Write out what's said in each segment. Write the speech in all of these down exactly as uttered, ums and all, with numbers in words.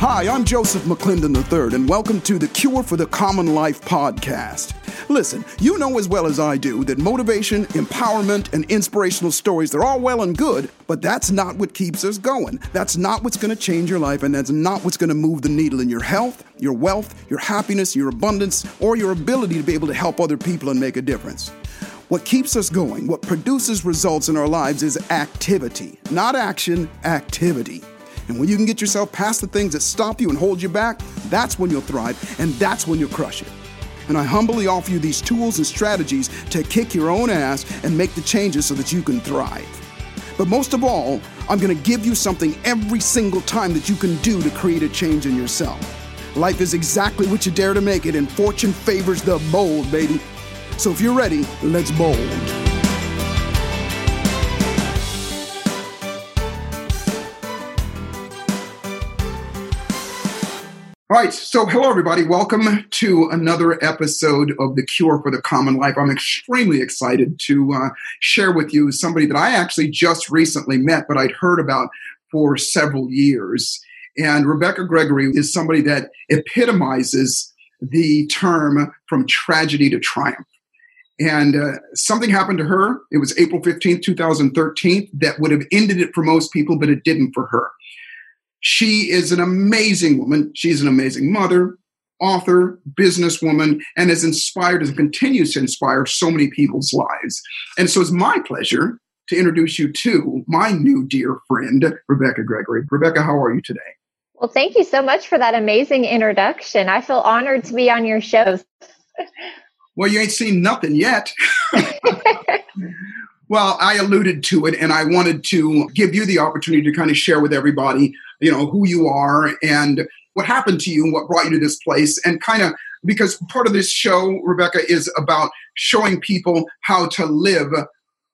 Hi, I'm Joseph McClendon the third, and welcome to the Cure for the Common Life podcast. Listen, you know as well as I do that motivation, empowerment, and inspirational stories, they're all well and good, but that's not what keeps us going. That's not what's going to change your life, and that's not what's going to move the needle in your health, your wealth, your happiness, your abundance, or your ability to be able to help other people and make a difference. What keeps us going, what produces results in our lives is activity. Not action, activity. And when you can get yourself past the things that stop you and hold you back, that's when you'll thrive, and that's when you'll crush it. And I humbly offer you these tools and strategies to kick your own ass and make the changes so that you can thrive. But most of all, I'm going to give you something every single time that you can do to create a change in yourself. Life is exactly what you dare to make it, and fortune favors the bold, baby. So if you're ready, let's bold. All right, so hello everybody. Welcome to another episode of The Cure for the Common Life. I'm extremely excited to uh, share with you somebody that I actually just recently met, but I'd heard about for several years. And Rebekah Gregory is somebody that epitomizes the term from tragedy to triumph. And uh, something happened to her. It was April fifteenth, twenty thirteen, that would have ended it for most people, but it didn't for her. She is an amazing woman. She's an amazing mother, author, businesswoman, and has inspired and continues to inspire so many people's lives. And so it's my pleasure to introduce you to my new dear friend, Rebekah Gregory. Rebekah, how are you today? Well, thank you so much for that amazing introduction. I feel honored to be on your show. Well, you ain't seen nothing yet. Well, I alluded to it, and I wanted to give you the opportunity to kind of share with everybody, you know, who you are and what happened to you and what brought you to this place. And kind of, because part of this show, Rebekah, is about showing people how to live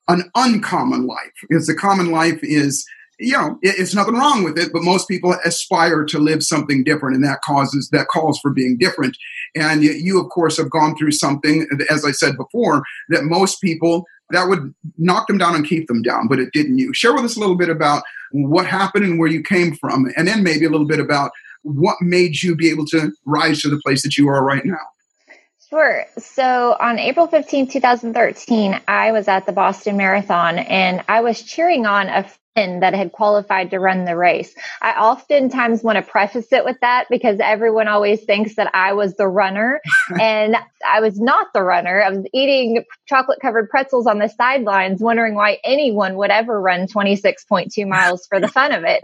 an uncommon life. Because the common life is, you know, it's nothing wrong with it, but most people aspire to live something different, and that causes that calls for being different. And you, of course, have gone through something, as I said before, that most people, that would knock them down and keep them down, but it didn't you. Share with us a little bit about what happened and where you came from, and then maybe a little bit about what made you be able to rise to the place that you are right now. Sure. So on April fifteenth, twenty thirteen, I was at the Boston Marathon, and I was cheering on a that had qualified to run the race. I oftentimes want to preface it with that because everyone always thinks that I was the runner, and I was not the runner. I was eating chocolate-covered pretzels on the sidelines, wondering why anyone would ever run twenty-six point two miles for the fun of it.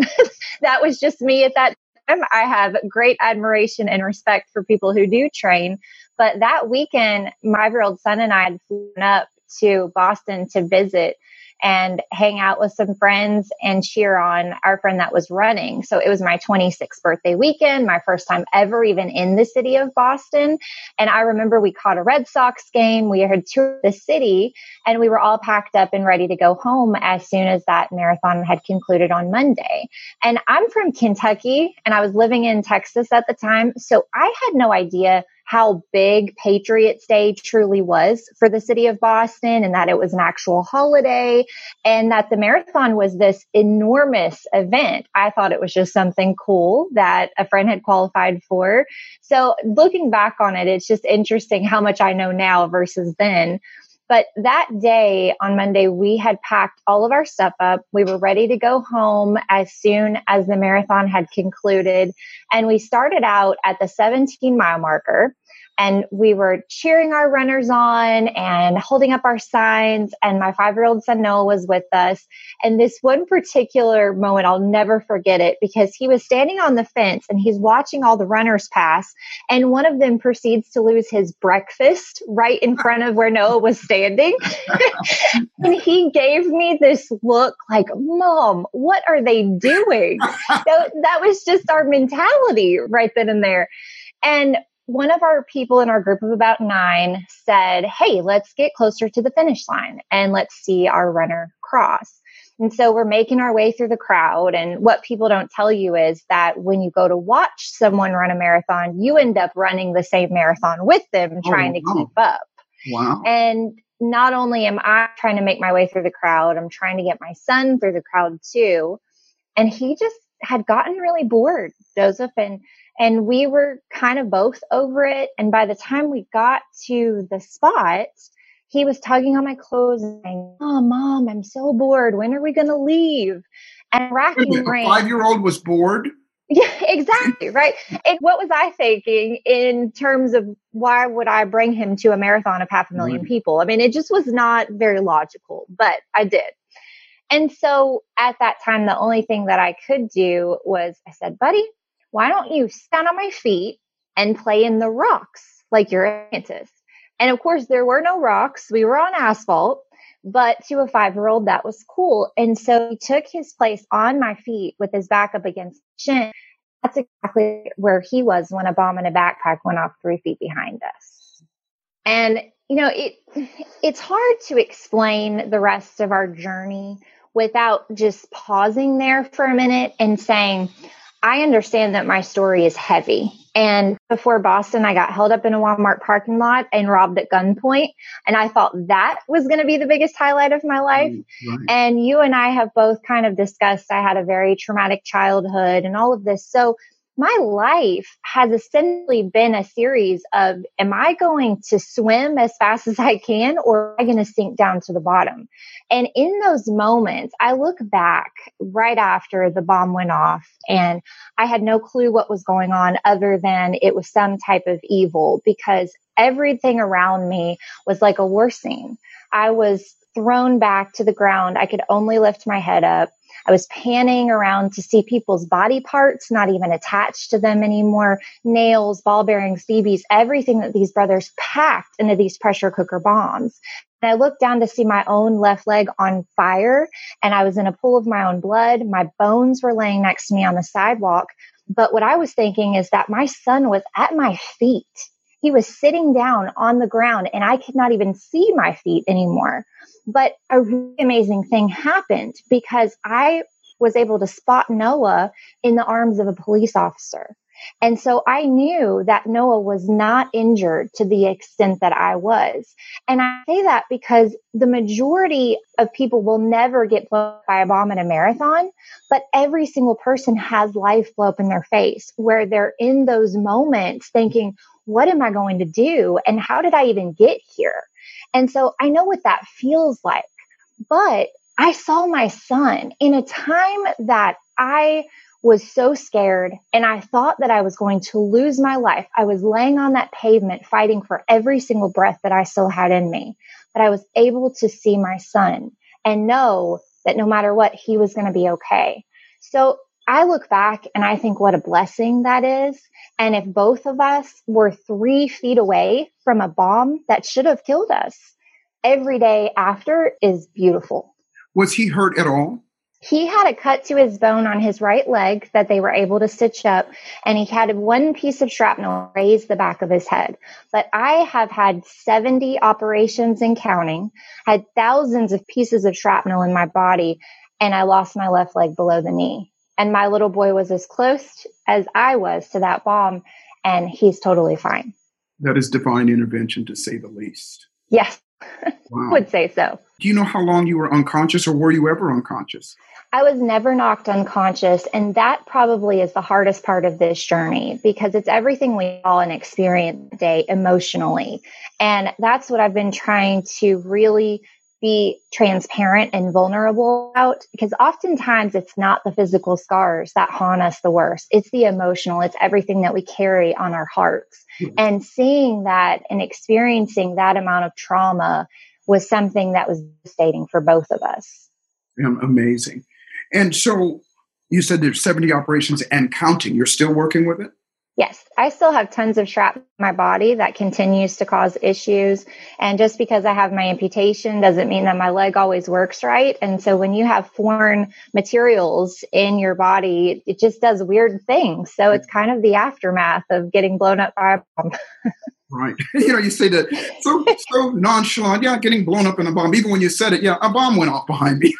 That was just me at that time. I have great admiration and respect for people who do train, but that weekend, my five-year-old son and I had flown up to Boston to visit and hang out with some friends and cheer on our friend that was running. So it was my twenty-sixth birthday weekend, my first time ever even in the city of Boston. And I remember we caught a Red Sox game. We had toured the city, and we were all packed up and ready to go home as soon as that marathon had concluded on Monday. And I'm from Kentucky, and I was living in Texas at the time. So I had no idea how big Patriots Day truly was for the city of Boston, and that it was an actual holiday, and that the marathon was this enormous event. I thought it was just something cool that a friend had qualified for. So looking back on it, it's just interesting how much I know now versus then. But that day on Monday, we had packed all of our stuff up. We were ready to go home as soon as the marathon had concluded. And we started out at the seventeen mile marker. And we were cheering our runners on and holding up our signs. And my five-year-old son, Noah, was with us. And this one particular moment, I'll never forget it, because he was standing on the fence and he's watching all the runners pass. And one of them proceeds to lose his breakfast right in front of where Noah was standing. And he gave me this look like, Mom, what are they doing? So that was just our mentality right then and there. And one of our people in our group of about nine said, hey, let's get closer to the finish line and let's see our runner cross. And so we're making our way through the crowd. And what people don't tell you is that when you go to watch someone run a marathon, you end up running the same marathon with them, trying oh, wow. to keep up. Wow. And not only am I trying to make my way through the crowd, I'm trying to get my son through the crowd too. And he just had gotten really bored, Joseph, and and we were kind of both over it. And by the time we got to the spot, he was tugging on my clothes and saying, "Oh, Mom, I'm so bored. When are we going to leave?" And racking brain. A five-year-old was bored? Yeah, exactly, right? And what was I thinking in terms of why would I bring him to a marathon of half a million people? I mean, it just was not very logical, but I did. And so at that time, the only thing that I could do was I said, "Buddy, why don't you stand on my feet and play in the rocks like you're a scientist?" And of course, there were no rocks. We were on asphalt, but to a five-year-old, that was cool. And so he took his place on my feet with his back up against the shin. That's exactly where he was when a bomb in a backpack went off three feet behind us. And, you know, it it's hard to explain the rest of our journey without just pausing there for a minute and saying, I understand that my story is heavy. And before Boston, I got held up in a Walmart parking lot and robbed at gunpoint. And I thought that was going to be the biggest highlight of my life. Right. And you and I have both kind of discussed, I had a very traumatic childhood and all of this. So my life has essentially been a series of, am I going to swim as fast as I can, or am I going to sink down to the bottom? And in those moments, I look back right after the bomb went off, and I had no clue what was going on other than it was some type of evil, because everything around me was like a war scene. I was thrown back to the ground. I could only lift my head up. I was panning around to see people's body parts, not even attached to them anymore. Nails, ball bearings, B Bs, everything that these brothers packed into these pressure cooker bombs. And I looked down to see my own left leg on fire, and I was in a pool of my own blood. My bones were laying next to me on the sidewalk. But what I was thinking is that my son was at my feet. He was sitting down on the ground, and I could not even see my feet anymore. But a really amazing thing happened, because I was able to spot Noah in the arms of a police officer. And so I knew that Noah was not injured to the extent that I was. And I say that because the majority of people will never get blown up by a bomb at a marathon, but every single person has life blow up in their face, where they're in those moments thinking, what am I going to do? And how did I even get here? And so I know what that feels like, but I saw my son in a time that I was so scared, and I thought that I was going to lose my life. I was laying on that pavement fighting for every single breath that I still had in me, but I was able to see my son and know that no matter what, he was going to be okay. So I look back and I think what a blessing that is. And if both of us were three feet away from a bomb that should have killed us, every day after is beautiful. Was he hurt at all? He had a cut to his bone on his right leg that they were able to stitch up, and he had one piece of shrapnel raise the back of his head. But I have had seventy operations and counting, had thousands of pieces of shrapnel in my body, and I lost my left leg below the knee. And my little boy was as close as I was to that bomb, and he's totally fine. That is divine intervention, to say the least. Yes, wow. Would say so. Do you know how long you were unconscious, or were you ever unconscious? I was never knocked unconscious, and that probably is the hardest part of this journey, because it's everything we all experience today emotionally. And that's what I've been trying to really be transparent and vulnerable about, because oftentimes it's not the physical scars that haunt us the worst. It's the emotional, it's everything that we carry on our hearts. Mm-hmm. And seeing that and experiencing that amount of trauma was something that was devastating for both of us. Amazing. And so you said there's seventy operations and counting. You're still working with it? Yes, I still have tons of shrapnel in my body that continues to cause issues. And just because I have my amputation doesn't mean that my leg always works right. And so when you have foreign materials in your body, it just does weird things. So it's kind of the aftermath of getting blown up by a bomb. Right. You know, you say that so so nonchalant. Yeah, getting blown up in a bomb. Even when you said it, yeah, a bomb went off behind me.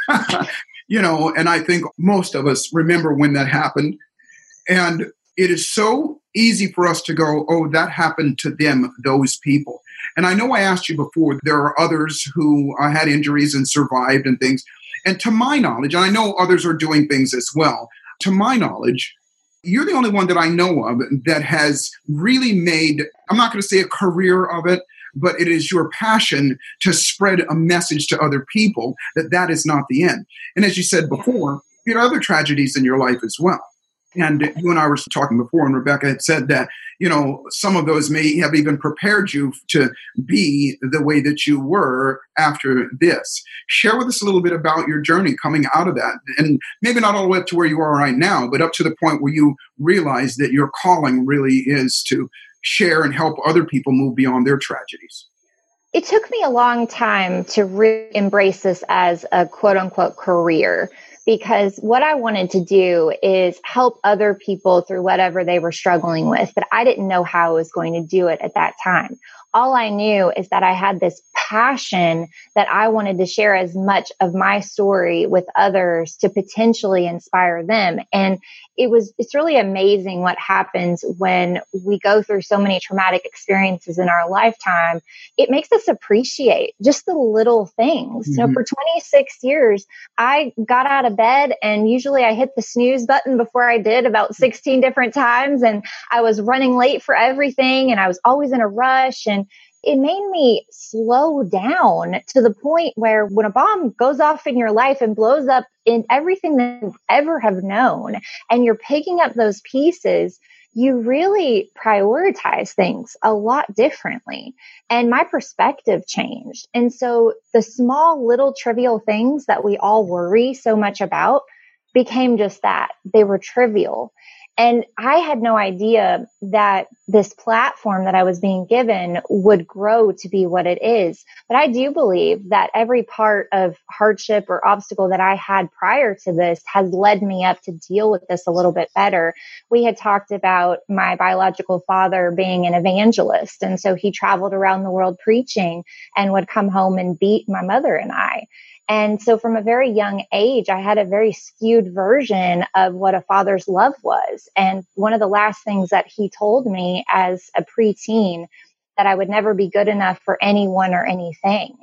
You know, and I think most of us remember when that happened. And it is so easy for us to go, oh, that happened to them, those people. And I know I asked you before, there are others who uh, had injuries and survived and things. And to my knowledge, and I know others are doing things as well, to my knowledge, you're the only one that I know of that has really made, I'm not going to say a career of it, but it is your passion to spread a message to other people that that is not the end. And as you said before, you had other tragedies in your life as well. And you and I were talking before, and Rebekah had said that, you know, some of those may have even prepared you to be the way that you were after this. Share with us a little bit about your journey coming out of that, and maybe not all the way up to where you are right now, but up to the point where you realize that your calling really is to share and help other people move beyond their tragedies. It took me a long time to re- embrace this as a quote unquote career, because what I wanted to do is help other people through whatever they were struggling with, but I didn't know how I was going to do it at that time. All I knew is that I had this passion that I wanted to share as much of my story with others to potentially inspire them. And it was, it's really amazing what happens when we go through so many traumatic experiences in our lifetime. It makes us appreciate just the little things. Mm-hmm. So for twenty-six years, I got out of bed, and usually I hit the snooze button before I did about sixteen different times. And I was running late for everything, and I was always in a rush, and it made me slow down to the point where when a bomb goes off in your life and blows up in everything that you ever have known, and you're picking up those pieces, you really prioritize things a lot differently. And my perspective changed. And so the small little trivial things that we all worry so much about became just that. They were trivial. And I had no idea that this platform that I was being given would grow to be what it is. But I do believe that every part of hardship or obstacle that I had prior to this has led me up to deal with this a little bit better. We had talked about my biological father being an evangelist. And so he traveled around the world preaching and would come home and beat my mother and I. And so from a very young age, I had a very skewed version of what a father's love was. And one of the last things that he told me as a preteen, that I would never be good enough for anyone or anything.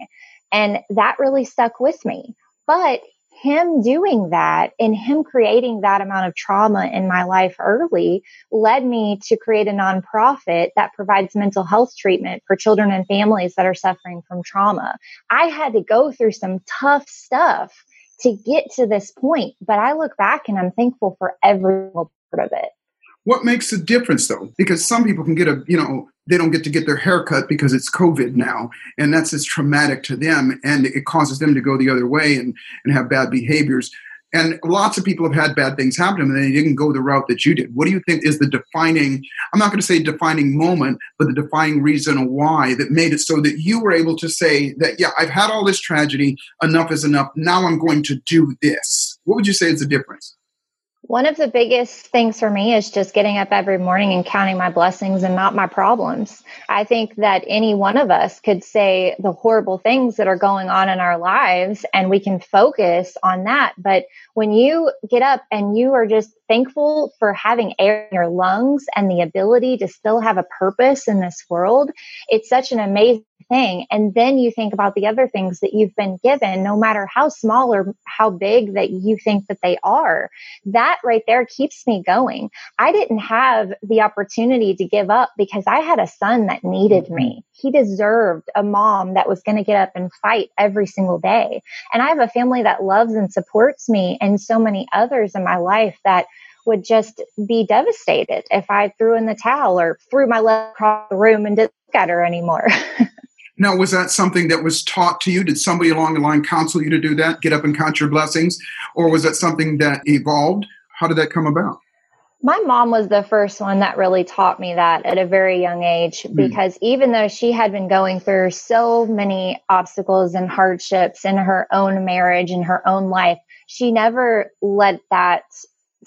And that really stuck with me. But him doing that and him creating that amount of trauma in my life early led me to create a nonprofit that provides mental health treatment for children and families that are suffering from trauma. I had to go through some tough stuff to get to this point, but I look back and I'm thankful for every little part of it. What makes the difference, though? Because some people can get a, you know, they don't get to get their hair cut because it's COVID now, and that's as traumatic to them, and it causes them to go the other way and, and have bad behaviors. And lots of people have had bad things happen to them, and they didn't go the route that you did. What do you think is the defining, I'm not going to say defining moment, but the defining reason why that made it so that you were able to say that, yeah, I've had all this tragedy, enough is enough, now I'm going to do this. What would you say is the difference? One of the biggest things for me is just getting up every morning and counting my blessings and not my problems. I think that any one of us could say the horrible things that are going on in our lives, and we can focus on that. But when you get up and you are just thankful for having air in your lungs and the ability to still have a purpose in this world, it's such an amazing thing. And then you think about the other things that you've been given, no matter how small or how big that you think that they are. That right there keeps me going. I didn't have the opportunity to give up because I had a son that needed me. He deserved a mom that was going to get up and fight every single day. And I have a family that loves and supports me, and so many others in my life that would just be devastated if I threw in the towel or threw my leg across the room and didn't look at her anymore. Now, was that something that was taught to you? Did somebody along the line counsel you to do that, get up and count your blessings? Or was that something that evolved? How did that come about? My mom was the first one that really taught me that at a very young age, because mm. even though she had been going through so many obstacles and hardships in her own marriage and her own life, she never let that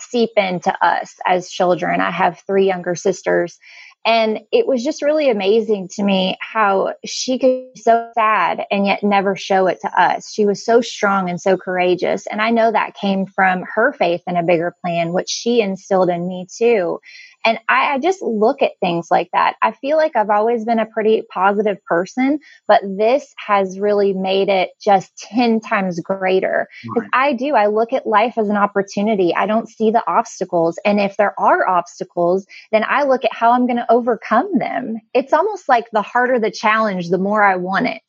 seep into us as children. I have three younger sisters. And it was just really amazing to me how she could be so sad and yet never show it to us. She was so strong and so courageous. And I know that came from her faith in a bigger plan, which she instilled in me too. And I, I just look at things like that. I feel like I've always been a pretty positive person, but this has really made it just ten times greater. Because right. I do, I look at life as an opportunity. I don't see the obstacles. And if there are obstacles, then I look at how I'm going to overcome them. It's almost like the harder the challenge, the more I want it.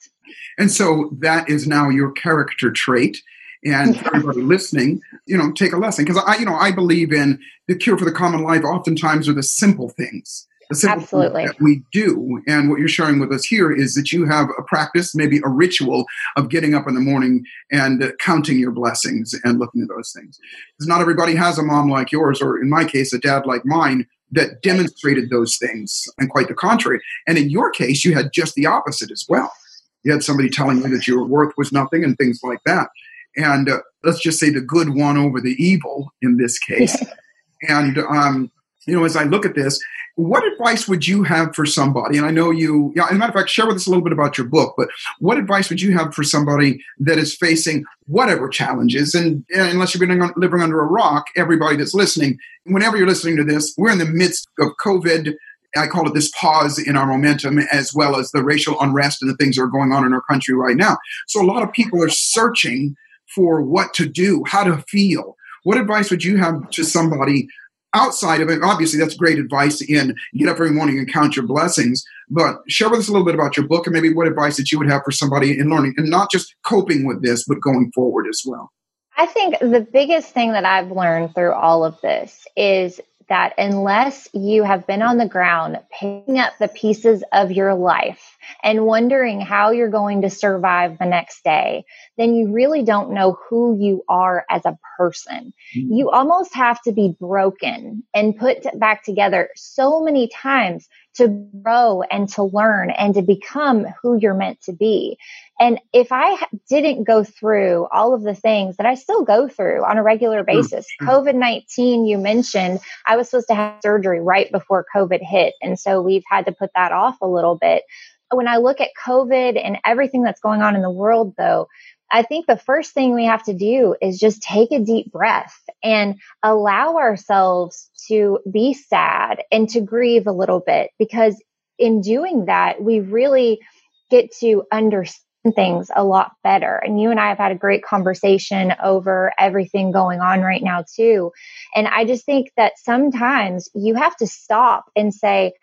And so that is now your character trait. And for everybody listening, you know, take a lesson. Because I, you know, I believe in the cure for the common life oftentimes are the simple things. The simple Absolutely. Things that we do. And what you're sharing with us here is that you have a practice, maybe a ritual of getting up in the morning and uh, counting your blessings and looking at those things. Because not everybody has a mom like yours, or in my case, a dad like mine, that demonstrated those things, and quite the contrary. And in your case, you had just the opposite as well. You had somebody telling you that your worth was nothing and things like that. And uh, let's just say the good won over the evil in this case. And, um, you know, as I look at this, what advice would you have for somebody? And I know you, yeah, as a matter of fact, share with us a little bit about your book, but what advice would you have for somebody that is facing whatever challenges? And, and unless you've been living under a rock, everybody that's listening, whenever you're listening to this, we're in the midst of COVID. I call it this pause in our momentum, as well as the racial unrest and the things that are going on in our country right now. So a lot of people are searching for what to do, how to feel. What advice would you have to somebody outside of it? Obviously, that's great advice in get up every morning and count your blessings, but share with us a little bit about your book and maybe what advice that you would have for somebody in learning and not just coping with this, but going forward as well. I think the biggest thing that I've learned through all of this is that unless you have been on the ground picking up the pieces of your life and wondering how you're going to survive the next day, then you really don't know who you are as a person. Mm-hmm. You almost have to be broken and put back together so many times to grow and to learn and to become who you're meant to be. And if I didn't go through all of the things that I still go through on a regular basis, COVID nineteen, you mentioned, I was supposed to have surgery right before COVID hit. And so we've had to put that off a little bit. When I look at COVID and everything that's going on in the world, though, I think the first thing we have to do is just take a deep breath and allow ourselves to be sad and to grieve a little bit, because in doing that, we really get to understand things a lot better. And you and I have had a great conversation over everything going on right now, too. And I just think that sometimes you have to stop and say,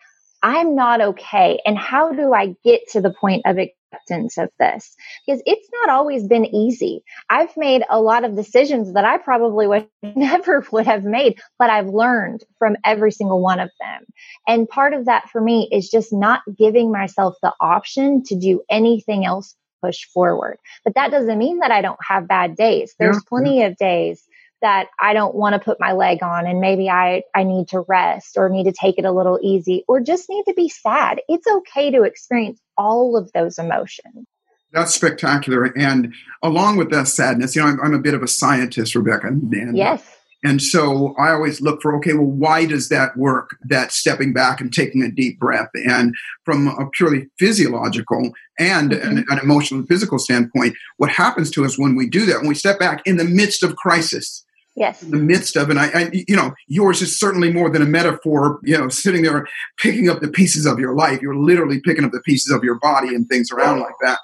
I'm not okay. And how do I get to the point of acceptance of this? Because it's not always been easy. I've made a lot of decisions that I probably would never would have made, but I've learned from every single one of them. And part of that for me is just not giving myself the option to do anything else, push forward. But that doesn't mean that I don't have bad days. There's yeah. plenty of days that I don't want to put my leg on, and maybe I, I need to rest or need to take it a little easy or just need to be sad. It's okay to experience all of those emotions. That's spectacular. And along with that sadness, you know, I'm, I'm a bit of a scientist, Rebekah. And, yes. And so I always look for, okay, well, why does that work? That stepping back and taking a deep breath. And from a purely physiological and mm-hmm. an, an emotional and physical standpoint, what happens to us when we do that, when we step back in the midst of crisis, Yes. in the midst of, and I, I, you know, yours is certainly more than a metaphor, you know, sitting there picking up the pieces of your life. You're literally picking up the pieces of your body and things around like that.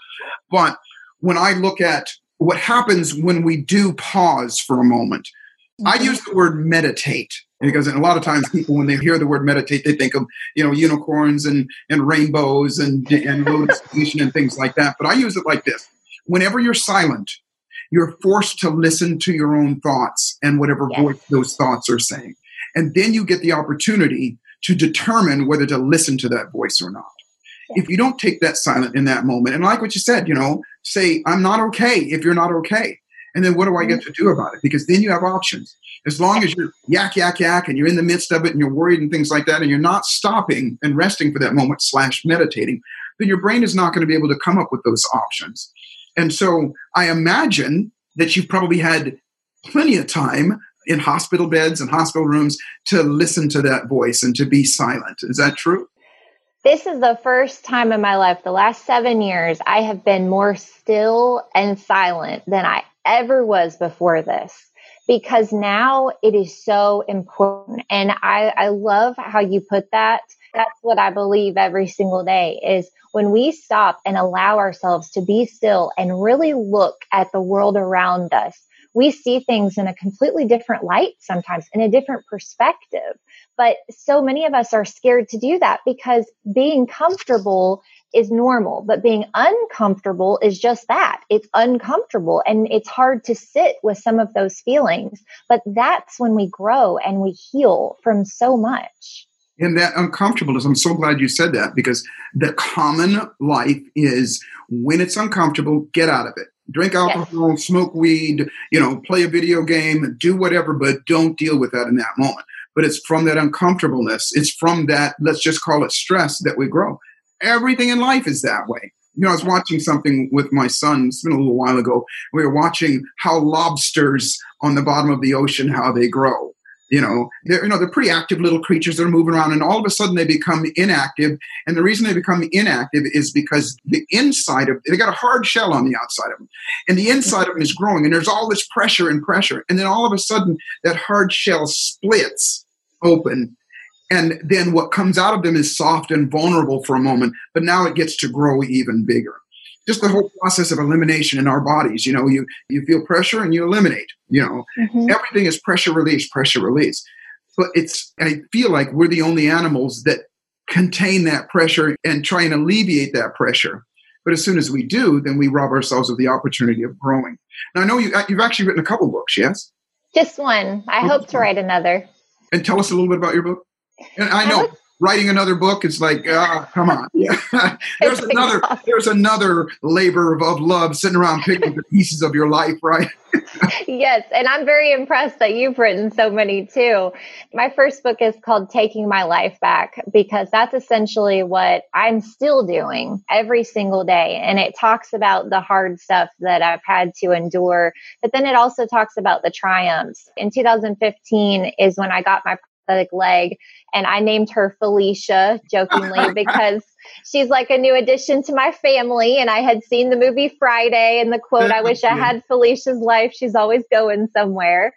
But when I look at what happens when we do pause for a moment, I use the word meditate, because a lot of times people, when they hear the word meditate, they think of, you know, unicorns and, and rainbows and, and lotus position and things like that. But I use it like this. Whenever you're silent, you're forced to listen to your own thoughts and whatever yes. voice those thoughts are saying. And then you get the opportunity to determine whether to listen to that voice or not. Yes. If you don't take that silent in that moment, and like what you said, you know, say, I'm not okay if you're not okay. And then what do I get to do about it? Because then you have options. As long as you're yak, yak, yak, and you're in the midst of it and you're worried and things like that, and you're not stopping and resting for that moment slash meditating, then your brain is not going to be able to come up with those options. And so I imagine that you've probably had plenty of time in hospital beds and hospital rooms to listen to that voice and to be silent. Is that true? This is the first time in my life, the last seven years, I have been more still and silent than I ever was before this. because now it is so important. And I, I love how you put that. That's what I believe every single day is when we stop and allow ourselves to be still and really look at the world around us, we see things in a completely different light sometimes, in a different perspective. But so many of us are scared to do that because being comfortable is normal, but being uncomfortable is just that. It's uncomfortable and it's hard to sit with some of those feelings. But that's when we grow and we heal from so much. And that uncomfortableness, I'm so glad you said that, because the common life is when it's uncomfortable, get out of it. Drink alcohol, yes. Smoke weed, you know, play a video game, do whatever, but don't deal with that in that moment. But it's from that uncomfortableness. It's from that, let's just call it stress, that we grow. Everything in life is that way. You know, I was watching something with my son. It's been a little while ago. We were watching how lobsters on the bottom of the ocean, how they grow. You know, they're, you know, they're pretty active little creatures that are moving around, and all of a sudden they become inactive. And the reason they become inactive is because the inside of, they got a hard shell on the outside of them, and the inside of them is growing, and there's all this pressure and pressure. And then all of a sudden that hard shell splits open, and then what comes out of them is soft and vulnerable for a moment, but now it gets to grow even bigger. Just the whole process of elimination in our bodies. You know, you, you feel pressure and you eliminate, you know, mm-hmm. Everything is pressure release, pressure release. But it's, I feel like we're the only animals that contain that pressure and try and alleviate that pressure. But as soon as we do, then we rob ourselves of the opportunity of growing. Now, I know you, you've actually written a couple books, yes? Just one. I What's hope one? to write another. And tell us a little bit about your book. And I know. I would- Writing another book, it's like, ah, come on. there's another there's another labor of love sitting around picking the pieces of your life, right? Yes, and I'm very impressed that you've written so many too. My first book is called Taking My Life Back, because that's essentially what I'm still doing every single day. And it talks about the hard stuff that I've had to endure, but then it also talks about the triumphs. In two thousand fifteen is when I got my leg. And I named her Felicia jokingly because she's like a new addition to my family. And I had seen the movie Friday and the quote, I wish I had Felicia's life. She's always going somewhere.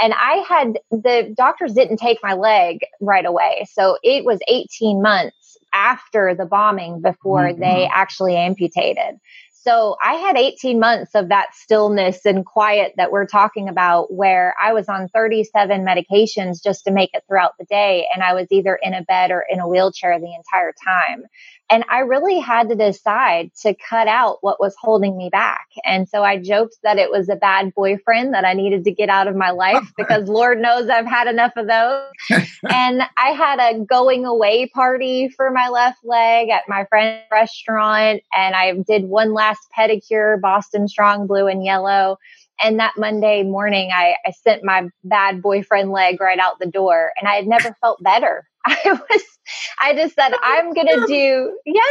And I had, the doctors didn't take my leg right away. So it was eighteen months after the bombing before mm-hmm. they actually amputated. So I had eighteen months of that stillness and quiet that we're talking about, where I was on thirty-seven medications just to make it throughout the day. And I was either in a bed or in a wheelchair the entire time. And I really had to decide to cut out what was holding me back. And so I joked that it was a bad boyfriend that I needed to get out of my life, because Lord knows I've had enough of those. And I had a going away party for my left leg at my friend's restaurant. And I did one last pedicure, Boston Strong, blue and yellow. And that Monday morning, I, I sent my bad boyfriend leg right out the door, and I had never felt better. I was, I just said, I'm going to do, yeah,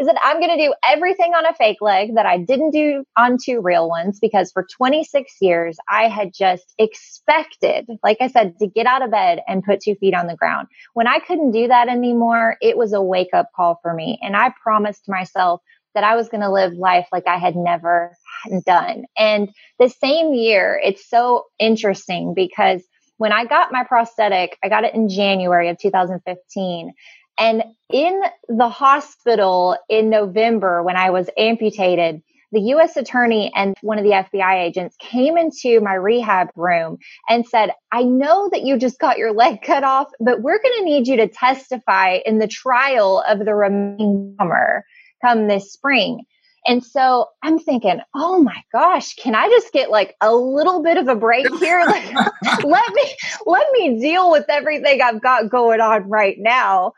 I said, I'm going to do everything on a fake leg that I didn't do on two real ones, because for twenty-six years, I had just expected, like I said, to get out of bed and put two feet on the ground. When I couldn't do that anymore, it was a wake up call for me. And I promised myself that I was going to live life like I had never done. And the same year, it's so interesting, because when I got my prosthetic, I got it in January of two thousand fifteen. And in the hospital in November, when I was amputated, the U S attorney and one of the F B I agents came into my rehab room and said, I know that you just got your leg cut off, but we're going to need you to testify in the trial of the remaining summer. Come this spring. And so I'm thinking, oh my gosh, can I just get like a little bit of a break here? Like, let me, let me deal with everything I've got going on right now.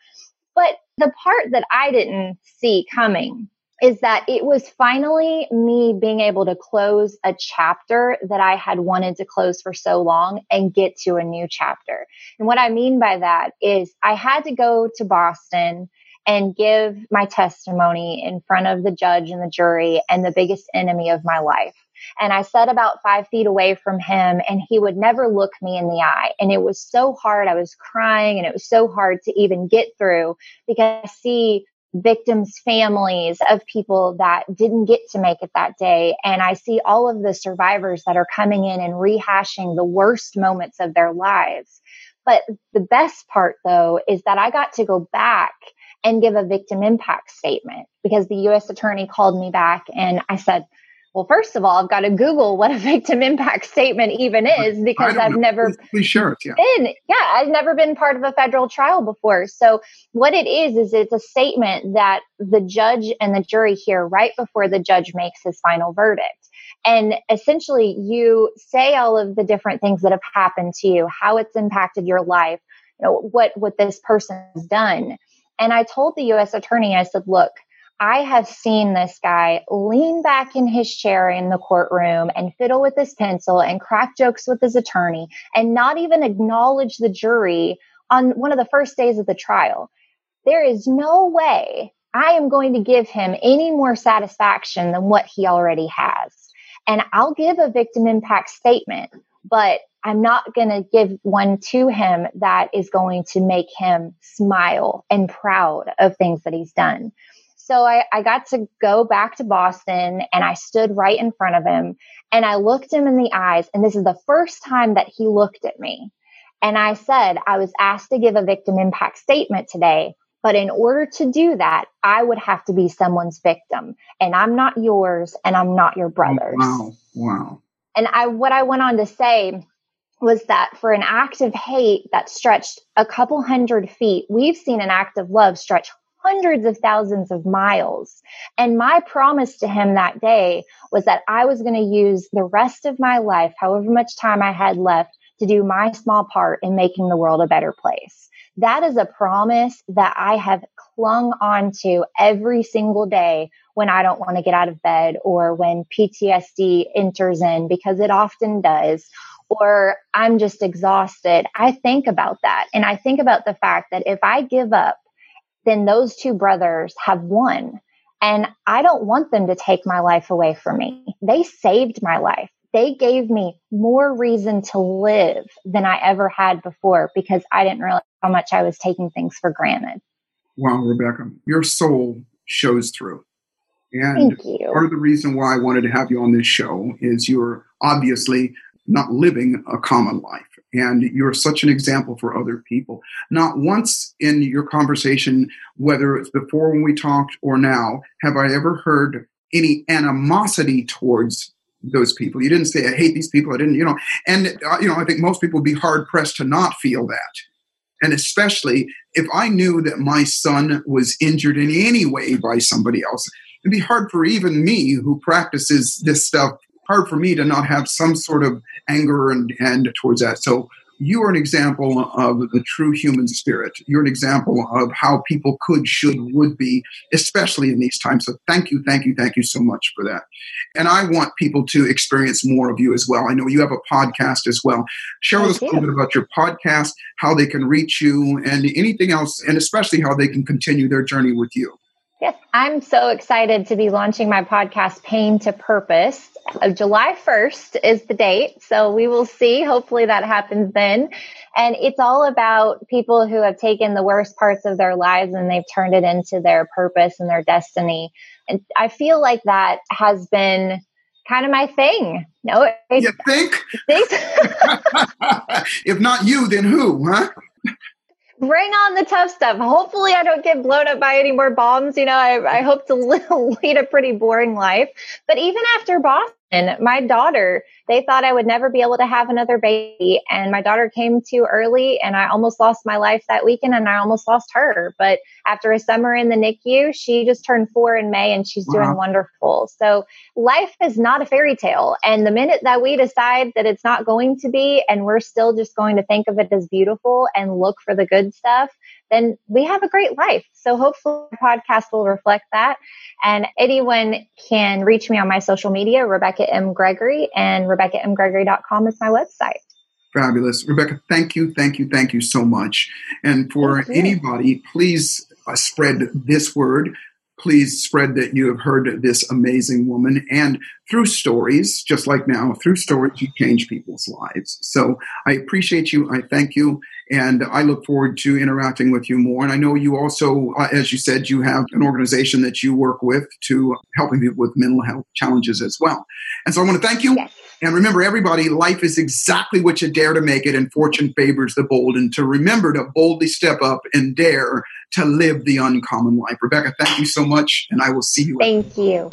But the part that I didn't see coming is that it was finally me being able to close a chapter that I had wanted to close for so long and get to a new chapter. And what I mean by that is I had to go to Boston and give my testimony in front of the judge and the jury and the biggest enemy of my life. And I sat about five feet away from him, and he would never look me in the eye. And it was so hard. I was crying, and it was so hard to even get through, because I see victims' families of people that didn't get to make it that day. And I see all of the survivors that are coming in and rehashing the worst moments of their lives. But the best part, though, is that I got to go back and give a victim impact statement, because the U S attorney called me back and I said, well, first of all, I've got to Google what a victim impact statement even is, because I've know. never Please share it, yeah. been, yeah, I've never been part of a federal trial before. So what it is, is it's a statement that the judge and the jury hear right before the judge makes his final verdict. And essentially you say all of the different things that have happened to you, how it's impacted your life, you know, what, what this person has done. And I told the U S attorney, I said, look, I have seen this guy lean back in his chair in the courtroom and fiddle with his pencil and crack jokes with his attorney and not even acknowledge the jury on one of the first days of the trial. There is no way I am going to give him any more satisfaction than what he already has. And I'll give a victim impact statement, but I'm not going to give one to him that is going to make him smile and proud of things that he's done. So I, I got to go back to Boston and I stood right in front of him and I looked him in the eyes. And this is the first time that he looked at me. And I said, I was asked to give a victim impact statement today, but in order to do that, I would have to be someone's victim, and I'm not yours and I'm not your brother's. Oh, wow. Wow. And I, what I went on to say was that for an act of hate that stretched a couple hundred feet, we've seen an act of love stretch hundreds of thousands of miles. And my promise to him that day was that I was going to use the rest of my life, however much time I had left, to do my small part in making the world a better place. That is a promise that I have clung on to every single day when I don't want to get out of bed, or when P T S D enters in, because it often does, or I'm just exhausted. I think about that. And I think about the fact that if I give up, then those two brothers have won. And I don't want them to take my life away from me. They saved my life. They gave me more reason to live than I ever had before, because I didn't realize how much I was taking things for granted. Wow, Rebekah, your soul shows through. And Thank you. Part of the reason why I wanted to have you on this show is you're obviously not living a common life. And you're such an example for other people. Not once in your conversation, whether it's before when we talked or now, have I ever heard any animosity towards those people. You didn't say, I hate these people. I didn't, you know, and, uh, you know, I think most people would be hard pressed to not feel that. And especially if I knew that my son was injured in any way by somebody else, it'd be hard for even me who practices this stuff hard for me to not have some sort of anger and, and towards that. So you are an example of the true human spirit. You're an example of how people could, should, would be, especially in these times. So thank you, thank you, thank you so much for that. And I want people to experience more of you as well. I know you have a podcast as well. Share with us a little bit about your podcast, how they can reach you, and anything else, and especially how they can continue their journey with you. Yes, I'm so excited to be launching my podcast, Pain to Purpose. July first is the date. So we will see. Hopefully that happens then. And it's all about people who have taken the worst parts of their lives and they've turned it into their purpose and their destiny. And I feel like that has been kind of my thing. No, you think? If not you, then who, huh? Bring on the tough stuff. Hopefully I don't get blown up by any more bombs. You know, I, I hope to lead a pretty boring life. But even after Boston, my daughter, they thought I would never be able to have another baby. And my daughter came too early and I almost lost my life that weekend, and I almost lost her. But after a summer in the N I C U, she just turned four in May and she's wow. doing wonderful. So life is not a fairy tale. And the minute that we decide that it's not going to be, and we're still just going to think of it as beautiful and look for the good stuff, then we have a great life. So hopefully the podcast will reflect that. And anyone can reach me on my social media, Rebekah M. Gregory, and Rebekah M Gregory dot com is my website. Fabulous. Rebekah, thank you, thank you, thank you so much. And for anybody, please uh, spread this word. please spread that you have heard of this amazing woman. And through stories, just like now, through stories, you change people's lives. So I appreciate you. I thank you. And I look forward to interacting with you more. And I know you also, uh, as you said, you have an organization that you work with to helping people with mental health challenges as well. And so I want to thank you. Yes. And remember, everybody, life is exactly what you dare to make it, and fortune favors the bold. And to remember to boldly step up and dare to live the uncommon life. Rebekah, thank you so much, and I will see you. Thank you.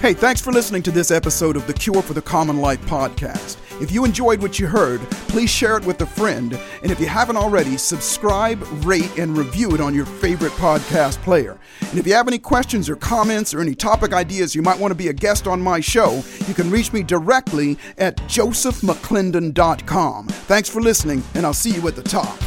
Hey, thanks for listening to this episode of the Cure for the Common Life podcast. If you enjoyed what you heard, please share it with a friend. And if you haven't already, subscribe, rate, and review it on your favorite podcast player. And if you have any questions or comments or any topic ideas you might want to be a guest on my show, you can reach me directly at joseph mcclendon dot com. Thanks for listening, and I'll see you at the top.